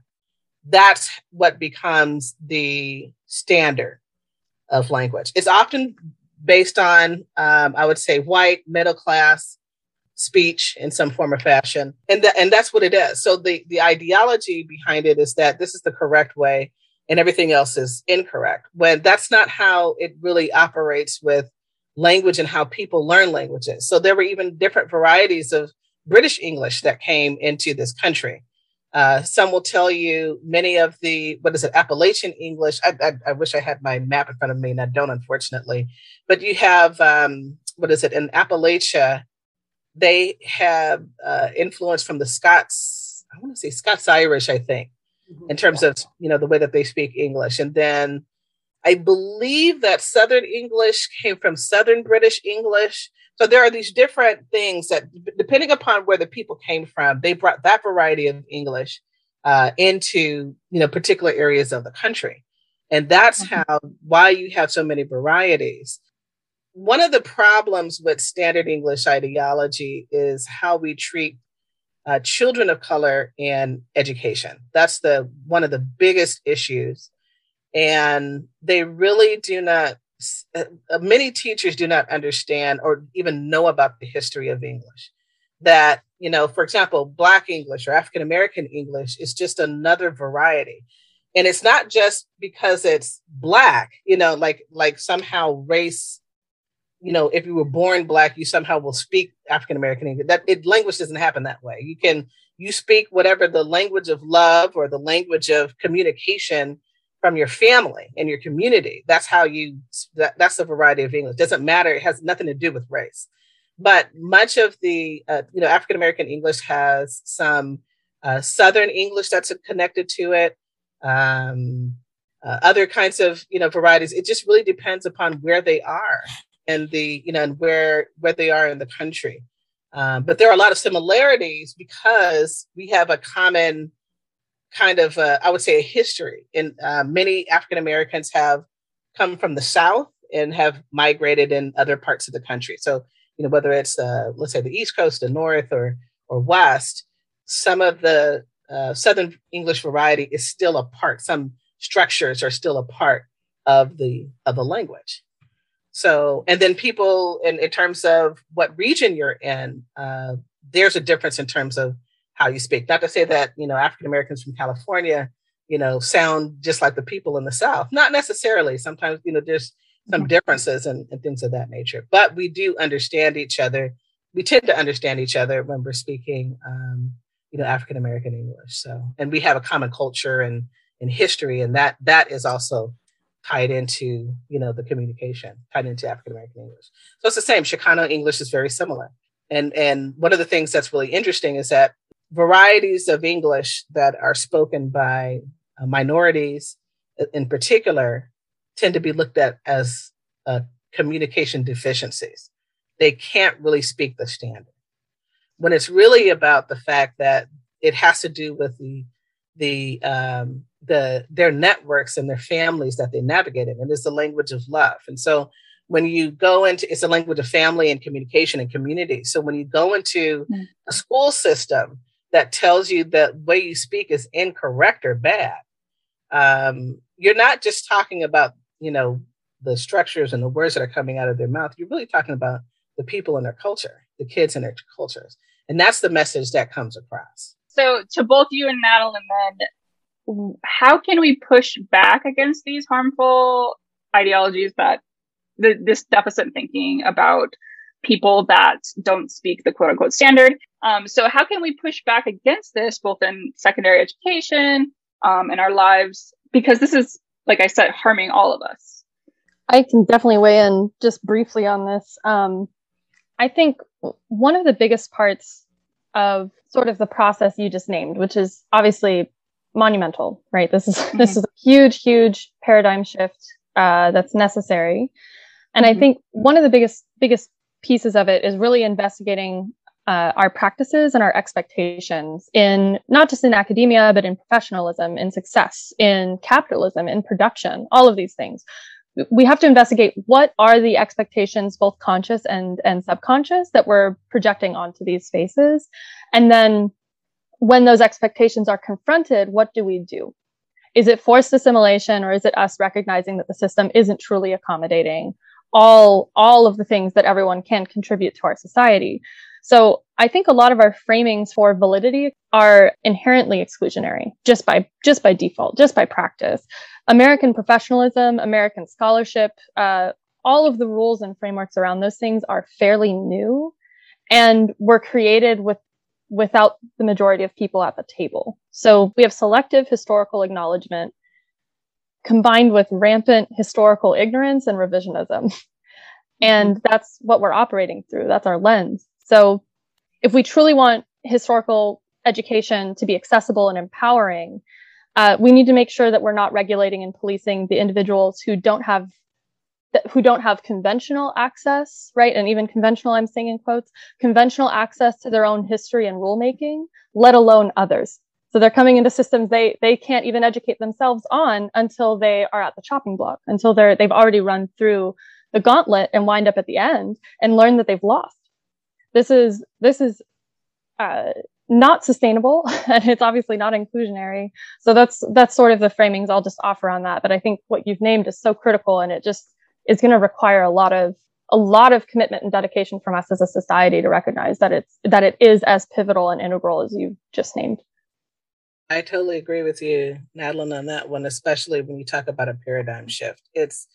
that's what becomes the standard of language. It's often based on, I would say, white, middle class speech in some form or fashion. And that's what it is. So the ideology behind it is that this is the correct way and everything else is incorrect, when that's not how it really operates with language and how people learn languages. So there were even different varieties of British English that came into this country. Some will tell you many of the, Appalachian English. I wish I had my map in front of me, and I don't, unfortunately. But you have, in Appalachia, they have influence from the Scots, I want to say Scots-Irish, I think, mm-hmm. in terms of, the way that they speak English. And then I believe that Southern English came from Southern British English. So there are these different things that, depending upon where the people came from, they brought that variety of English into, particular areas of the country. And that's mm-hmm. why you have so many varieties. One of the problems with standard English ideology is how we treat children of color in education. That's one of the biggest issues. And they really do not, many teachers do not understand or even know about the history of English. That, for example, Black English or African-American English is just another variety. And it's not just because it's Black, like somehow race, if you were born Black, you somehow will speak African-American English. Language doesn't happen that way. You can you speak whatever the language of love or the language of communication from your family and your community. That's how you, that's the variety of English. Doesn't matter. It has nothing to do with race. But much of the, African-American English has some Southern English that's connected to it. Other kinds of, varieties. It just really depends upon where they are and the, and where they are in the country. But there are a lot of similarities because we have a common kind of, I would say, a history. And many African Americans have come from the South and have migrated in other parts of the country. So, whether it's, let's say, the East Coast, the North, or West, some of the Southern English variety is still a part. Some structures are still a part of the language. So, and then people in terms of what region you're in, there's a difference in terms of how you speak. Not to say that, African-Americans from California, sound just like the people in the South. Not necessarily. Sometimes, there's some differences and things of that nature. But we do understand each other. We tend to understand each other when we're speaking, African-American English. So, and we have a common culture and history, and that is also tied into, the communication, tied into African-American English. So it's the same. Chicano English is very similar. And one of the things that's really interesting is that varieties of English that are spoken by minorities in particular tend to be looked at as communication deficiencies. They can't really speak the standard. When it's really about the fact that it has to do with their networks and their families that they navigate in. And it's the language of love. And so when you go into, it's a language of family and communication and community. So when you go into a school system that tells you that way you speak is incorrect or bad, you're not just talking about, the structures and the words that are coming out of their mouth. You're really talking about the people and their culture, the kids and their cultures. And that's the message that comes across. So to both you and Madeline, then, how can we push back against these harmful ideologies that this deficit thinking about people that don't speak the quote unquote standard? So how can we push back against this both in secondary education and our lives? Because this is, like I said, harming all of us. I can definitely weigh in just briefly on this. I think one of the biggest parts of sort of the process you just named, which is obviously monumental, right? This is a huge paradigm shift that's necessary, and I think one of the biggest pieces of it is really investigating our practices and our expectations in not just in academia, but in professionalism, in success, in capitalism, in production, all of these things. We have to investigate what are the expectations, both conscious and subconscious, that we're projecting onto these spaces, and then, when those expectations are confronted, what do we do? Is it forced assimilation, or is it us recognizing that the system isn't truly accommodating all of the things that everyone can contribute to our society? So I think a lot of our framings for validity are inherently exclusionary, just by default, just by practice. American professionalism, American scholarship, all of the rules and frameworks around those things are fairly new and were created without the majority of people at the table. So we have selective historical acknowledgement combined with rampant historical ignorance and revisionism. And that's what we're operating through. That's our lens. So if we truly want historical education to be accessible and empowering, we need to make sure that we're not regulating and policing the individuals who don't have conventional access, right? And even conventional, I'm saying in quotes, conventional access to their own history and rulemaking, let alone others. So they're coming into systems they can't even educate themselves on until they are at the chopping block, until they've already run through the gauntlet and wind up at the end and learn that they've lost. This is not sustainable, and it's obviously not inclusionary. So that's sort of the framings I'll just offer on that. But I think what you've named is so critical, and it just is going to require a lot of commitment and dedication from us as a society to recognize that it is as pivotal and integral as you just named. I totally agree with you, Madeline, on that one, especially when you talk about a paradigm shift. It's,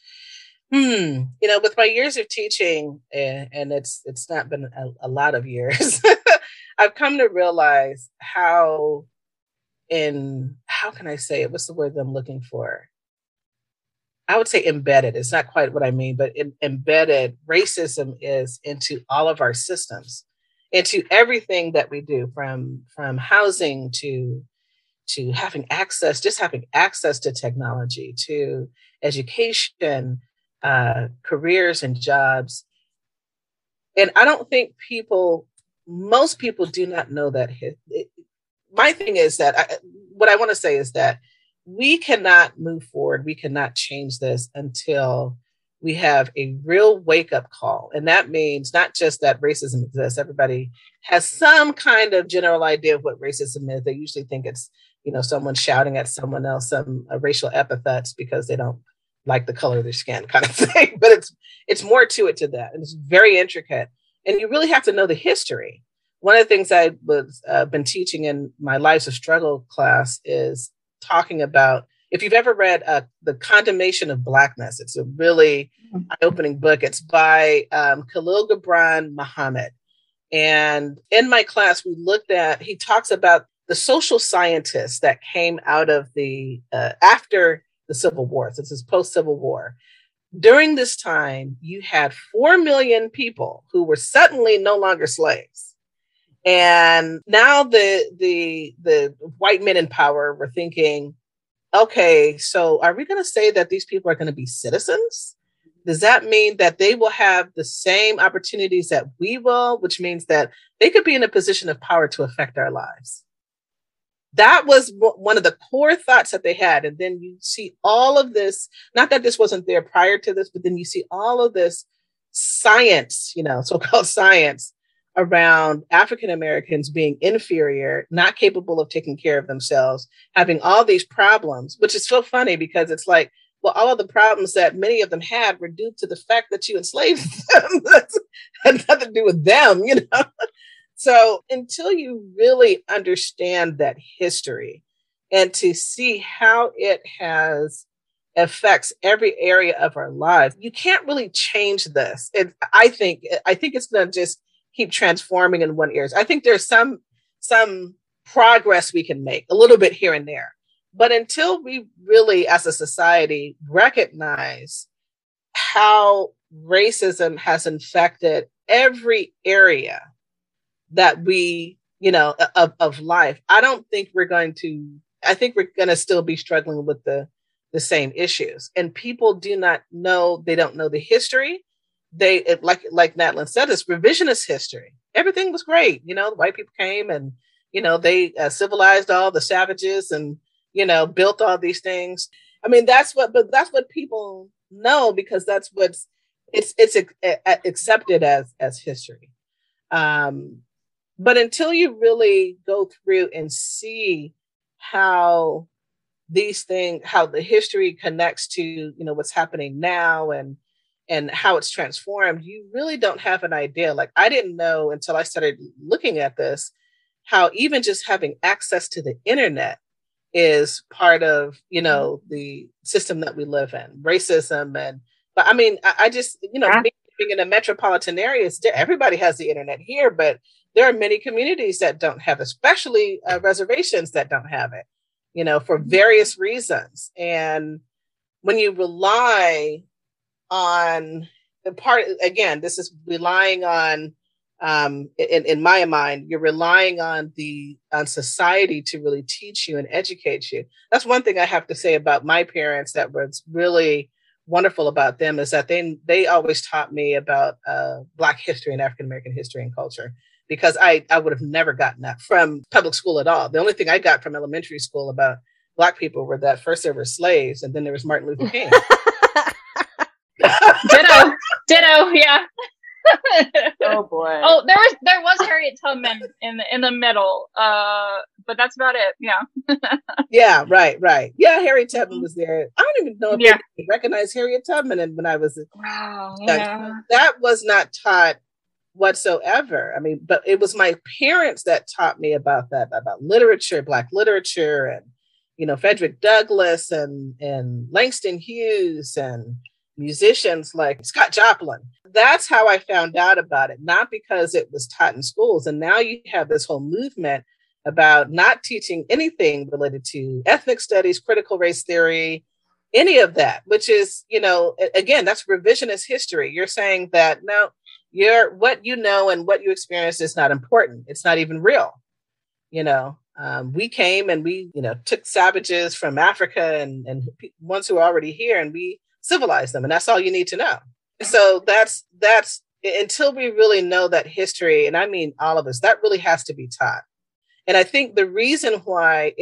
with my years of teaching, and it's not been a lot of years, I've come to realize how how can I say it? What's the word that I'm looking for? I would say embedded. It's not quite what I mean, but embedded racism is into all of our systems, into everything that we do, from housing to having access, just having access to technology, to education, careers and jobs. And I don't think most people do not know that. My thing is that what I want to say is that we cannot move forward. We cannot change this until we have a real wake-up call. And that means not just that racism exists. Everybody has some kind of general idea of what racism is. They usually think it's, someone shouting at someone else, some racial epithets because they don't like the color of their skin kind of thing. But it's more to it to that. And it's very intricate. And you really have to know the history. One of the things I was been teaching in my Lives of Struggle class is talking about, if you've ever read The Condemnation of Blackness, it's a really eye-opening book. It's by Khalil Gibran Muhammad. And in my class, he talks about the social scientists that came out of after the Civil War. So this is post-Civil War. During this time, you had 4 million people who were suddenly no longer slaves. And now the white men in power were thinking, okay, so are we going to say that these people are going to be citizens? Does that mean that they will have the same opportunities that we will, which means that they could be in a position of power to affect our lives? That was one of the core thoughts that they had. And then you see all of this, not that this wasn't there prior to this, but then you see all of this science, so-called science, around African Americans being inferior, not capable of taking care of themselves, having all these problems, which is so funny because it's like, well, all of the problems that many of them had were due to the fact that you enslaved them. That had nothing to do with them, So until you really understand that history and to see how it affects every area of our lives, you can't really change this. And I think it's going to just keep transforming in one ear. I think there's some progress we can make a little bit here and there, but until we really, as a society, recognize how racism has infected every area that we, of life, I think we're going to still be struggling with the same issues. And people they don't know the history. Like Natlin said, it's revisionist history. Everything was great. The white people came and, they civilized all the savages and, built all these things. I mean, that's what people know because that's what's, it's accepted as history. But until you really go through and see how the history connects to, what's happening now and how it's transformed, you really don't have an idea. Like, I didn't know until I started looking at this, how even just having access to the internet is part of, the system that we live in, racism. But I mean, I just, being in a metropolitan area, everybody has the internet here, but there are many communities that don't have, especially reservations that don't have it, for various reasons. And when you rely on the part, again, this is relying on, in my mind, you're relying on society to really teach you and educate you. That's one thing I have to say about my parents that was really wonderful about them is that they always taught me about Black history and African-American history and culture, because I would have never gotten that from public school at all. The only thing I got from elementary school about Black people were that first there were slaves and then there was Martin Luther King. Ditto, yeah. Oh boy. Oh, there was Harriet Tubman in the middle, but that's about it. Yeah. Yeah, right. Yeah, Harriet Tubman was there. I don't even know if I recognized Harriet Tubman, and when I was wow, yeah. That was not taught whatsoever. I mean, but it was my parents that taught me about that, about literature, Black literature, and Frederick Douglass and Langston Hughes and musicians like Scott Joplin. That's how I found out about it, not because it was taught in schools. And now you have this whole movement about not teaching anything related to ethnic studies, critical race theory, any of that, which is, you know, again, that's revisionist history. You're saying that, no, you're what you know and what you experience is not important. It's not even real. You know, we came and we, you know, took savages from Africa and ones who are already here and we civilized them. And that's all you need to know. So that's until we really know that history. And I mean, all of us, that really has to be taught. And I think the reason why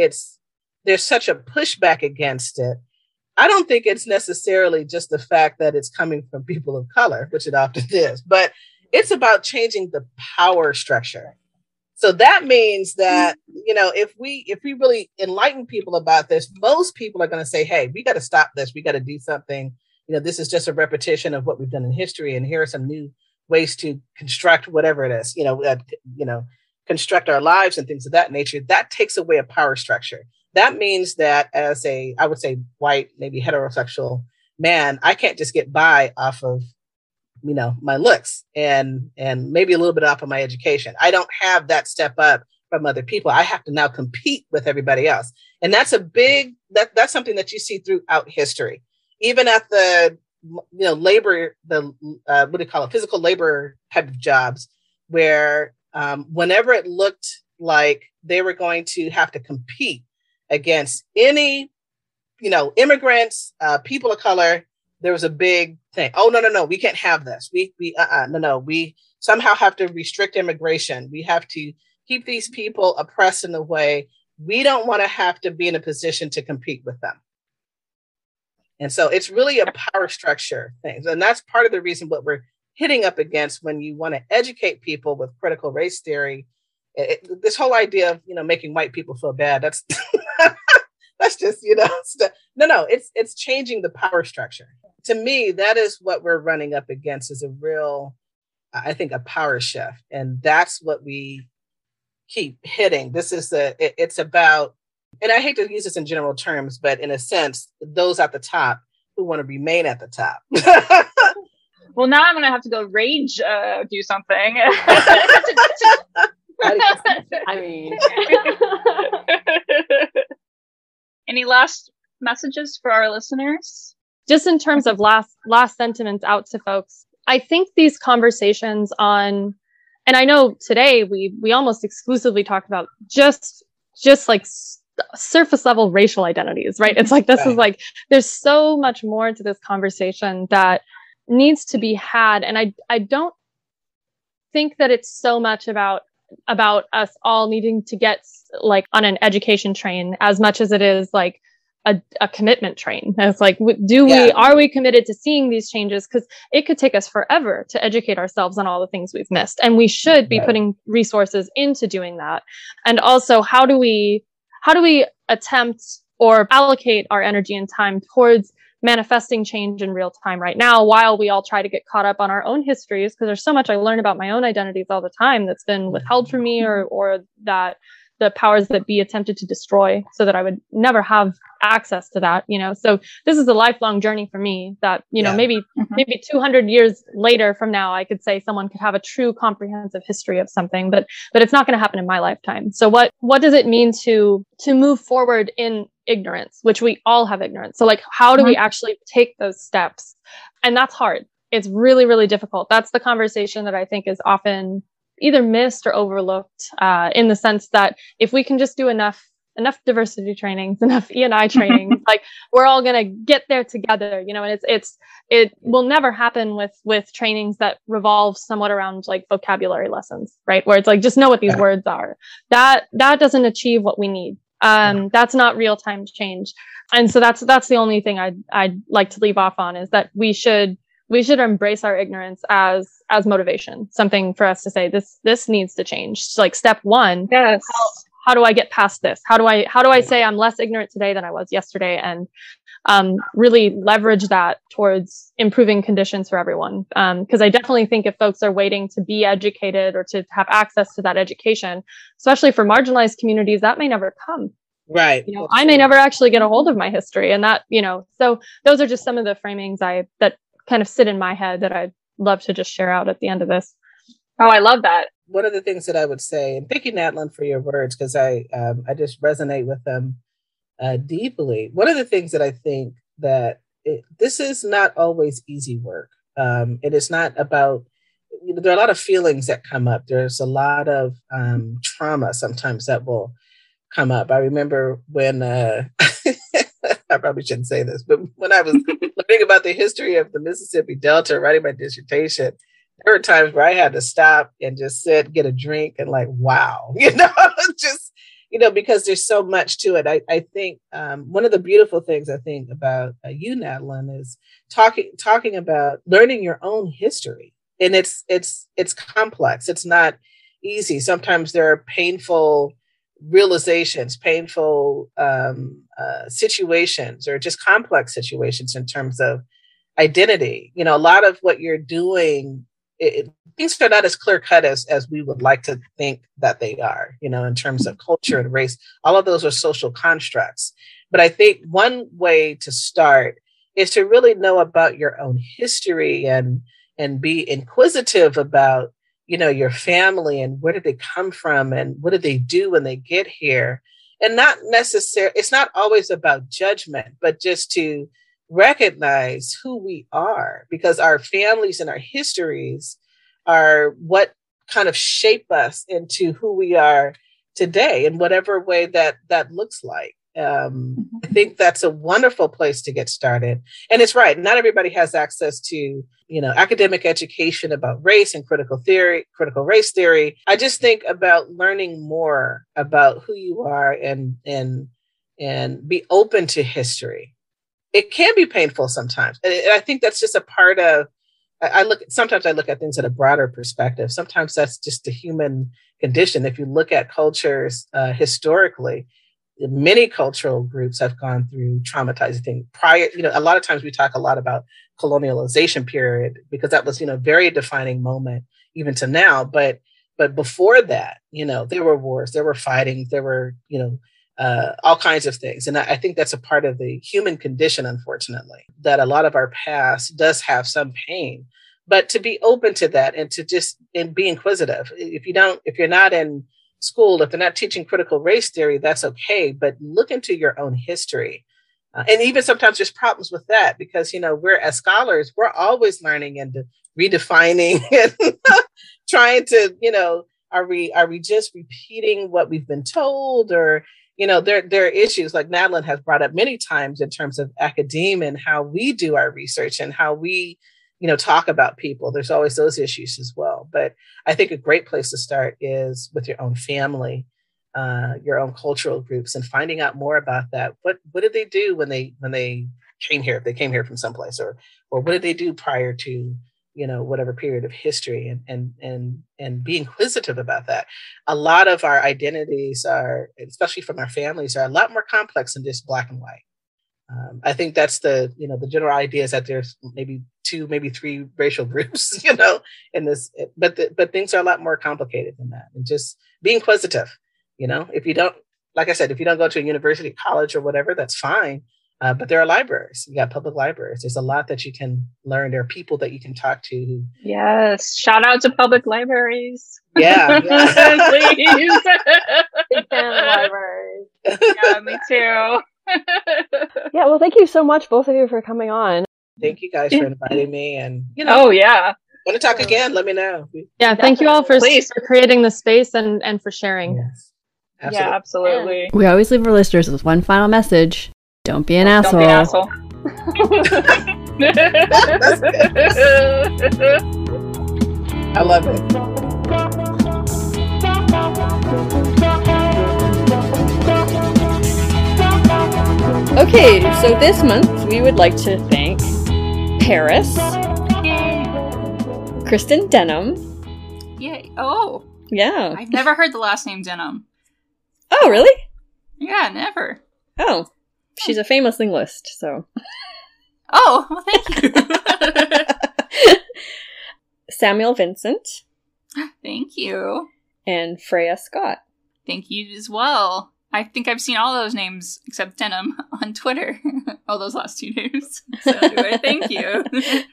there's such a pushback against it, I don't think it's necessarily just the fact that it's coming from people of color, which it often is, but it's about changing the power structure. So that means that, you know, if we really enlighten people about this, most people are going to say, hey, we got to stop this. We got to do something. You know, this is just a repetition of what we've done in history. And here are some new ways to construct whatever it is, construct our lives and things of that nature. That takes away a power structure. That means that as I would say, white, maybe heterosexual man, I can't just get by off of, you know, my looks and maybe a little bit off of my education. I don't have that step up from other people. I have to now compete with everybody else. And that's that's something that you see throughout history, even at the, you know, labor, physical labor type of jobs where whenever it looked like they were going to have to compete against any, you know, immigrants, people of color, there was a big thing. Oh, no, we can't have this. We somehow have to restrict immigration. We have to keep these people oppressed in a way. We don't want to have to be in a position to compete with them. And so it's really a power structure thing. And that's part of the reason what we're hitting up against when you want to educate people with critical race theory. This whole idea of, you know, making white people feel bad, that's that's just, you know, it's changing the power structure. To me, that is what we're running up against is a real, I think, a power shift. And that's what we keep hitting. This is it's about, and I hate to use this in general terms, but in a sense, those at the top who want to remain at the top. Well, now I'm going to have to go rage, do something. I mean, any last messages for our listeners? Just in terms of last sentiments out to folks, I think these conversations on, and I know today we almost exclusively talk about just like surface level racial identities, right? It's like, this right. Is like, there's so much more to this conversation that needs to be had. And I don't think that it's so much about us all needing to get like on an education train as much as it is like a commitment train. And it's like, are we committed to seeing these changes? Because it could take us forever to educate ourselves on all the things we've missed. And we should be putting resources into doing that. And also, how do we attempt or allocate our energy and time towards manifesting change in real time right now, while we all try to get caught up on our own histories, because there's so much I learn about my own identities all the time that's been withheld from me or that the powers that be attempted to destroy so that I would never have access to that, you know. So this is a lifelong journey for me that, you know, maybe 200 years later from now, I could say someone could have a true comprehensive history of something, but it's not going to happen in my lifetime. So what does it mean to move forward in ignorance, which we all have ignorance. So like, how do we actually take those steps? And that's hard. It's really, really difficult. That's the conversation that I think is often either missed or overlooked, in the sense that if we can just do enough diversity trainings, enough E&I trainings, like we're all going to get there together, you know, and it will never happen with trainings that revolve somewhat around like vocabulary lessons, right? Where it's like, just know what these words are. That doesn't achieve what we need. That's not real time change. And so that's the only thing I'd like to leave off on is that we should embrace our ignorance as motivation, something for us to say, this needs to change. Like step one, yes. How do I get past this? How do I say I'm less ignorant today than I was yesterday? And really leverage that towards improving conditions for everyone. Because I definitely think if folks are waiting to be educated or to have access to that education, especially for marginalized communities, that may never come. Right. You know, I may never actually get a hold of my history, and that, you know, so those are just some of the framings that kind of sit in my head that I'd love to just share out at the end of this. Oh, I love that. One of the things that I would say, and thank you, Natalie, for your words, because I just resonate with them deeply. One of the things that I think that this is not always easy work. It is not about, you know, there are a lot of feelings that come up. There's a lot of trauma sometimes that will come up. I remember when, I probably shouldn't say this, but when I was learning about the history of the Mississippi Delta, writing my dissertation, there were times where I had to stop and just sit, get a drink, and like, wow, you know, just, you know, because there's so much to it. I think one of the beautiful things I think about you, Natalie, is talking about learning your own history, and it's complex. It's not easy. Sometimes there are painful realizations, painful situations, or just complex situations in terms of identity. You know, a lot of what you're doing, things are not as clear cut as we would like to think that they are, you know, in terms of culture and race. All of those are social constructs. But I think one way to start is to really know about your own history and be inquisitive about, you know, your family and where did they come from and what did they do when they get here. And not necessarily, it's not always about judgment, but just to recognize who we are, because our families and our histories are what kind of shape us into who we are today in whatever way that looks like. I think that's a wonderful place to get started. And it's right. Not everybody has access to, you know, academic education about race and critical race theory. I just think about learning more about who you are and be open to history. It can be painful sometimes. And I think that's just a part of, I look at things at a broader perspective. Sometimes that's just the human condition. If you look at cultures historically, many cultural groups have gone through traumatizing things prior. You know, a lot of times we talk a lot about colonialization period because that was, you know, very defining moment even to now. But before that, you know, there were wars, there were fightings, there were, you know, all kinds of things. And I think that's a part of the human condition, unfortunately, that a lot of our past does have some pain, but to be open to that and to just and be inquisitive. If you're not in school, if they're not teaching critical race theory, that's okay. But look into your own history. And even sometimes there's problems with that because, you know, we're as scholars, we're always learning and redefining and trying to, you know, are we just repeating what we've been told? Or, you know, there are issues like Natalie has brought up many times in terms of academia and how we do our research and how we, you know, talk about people. There's always those issues as well. But I think a great place to start is with your own family, your own cultural groups, and finding out more about that. What did they do when they came here? If they came here from someplace, or what did they do prior to, you know, whatever period of history, and be inquisitive about that. A lot of our identities are, especially from our families, are a lot more complex than just black and white. I think that's the, you know, the general idea is that there's maybe two, maybe three racial groups, you know, in this, but things are a lot more complicated than that. And just be inquisitive, you know, if you don't, like I said, if you don't go to a university, college, or whatever, that's fine. But there are libraries. You got public libraries. There's a lot that you can learn. There are people that you can talk to. Yes. Shout out to public libraries. Yeah. Please. Libraries. Yeah, me too. Yeah. Well, thank you so much, both of you, for coming on. Thank you guys for inviting me. And, you know. Oh, yeah. Want to talk again? Let me know. Yeah. Thank you all for creating the space and for sharing. Yes. Absolutely. Yeah, absolutely. Yeah. We always leave our listeners with one final message. Don't be an asshole. I love it. Okay, so this month we would like to thank Paris, Kristen Denham. Yay! Oh, yeah. I've never heard the last name Denham. Oh, really? Yeah, never. Oh. She's a famous linguist, so. Oh, well, thank you. Samuel Vincent. Thank you. And Freya Scott. Thank you as well. I think I've seen all those names except Denham on Twitter all those last 2 days. So thank you.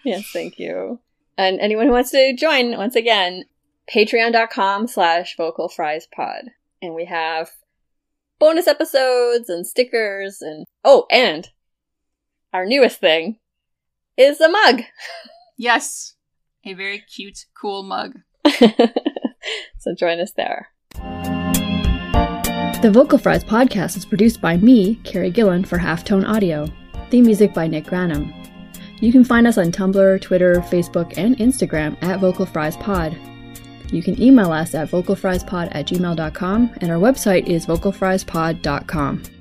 Yes, thank you. And anyone who wants to join, once again, patreon.com/vocalfriespod. And we have bonus episodes and stickers and... Oh, and our newest thing is a mug. Yes. A very cute, cool mug. So join us there. The Vocal Fries Podcast is produced by me, Carrie Gillen, for Halftone Audio. Theme music by Nick Granum. You can find us on Tumblr, Twitter, Facebook, and Instagram at Vocal Fries Pod. You can email us at vocalfriespod@gmail.com, and our website is vocalfriespod.com.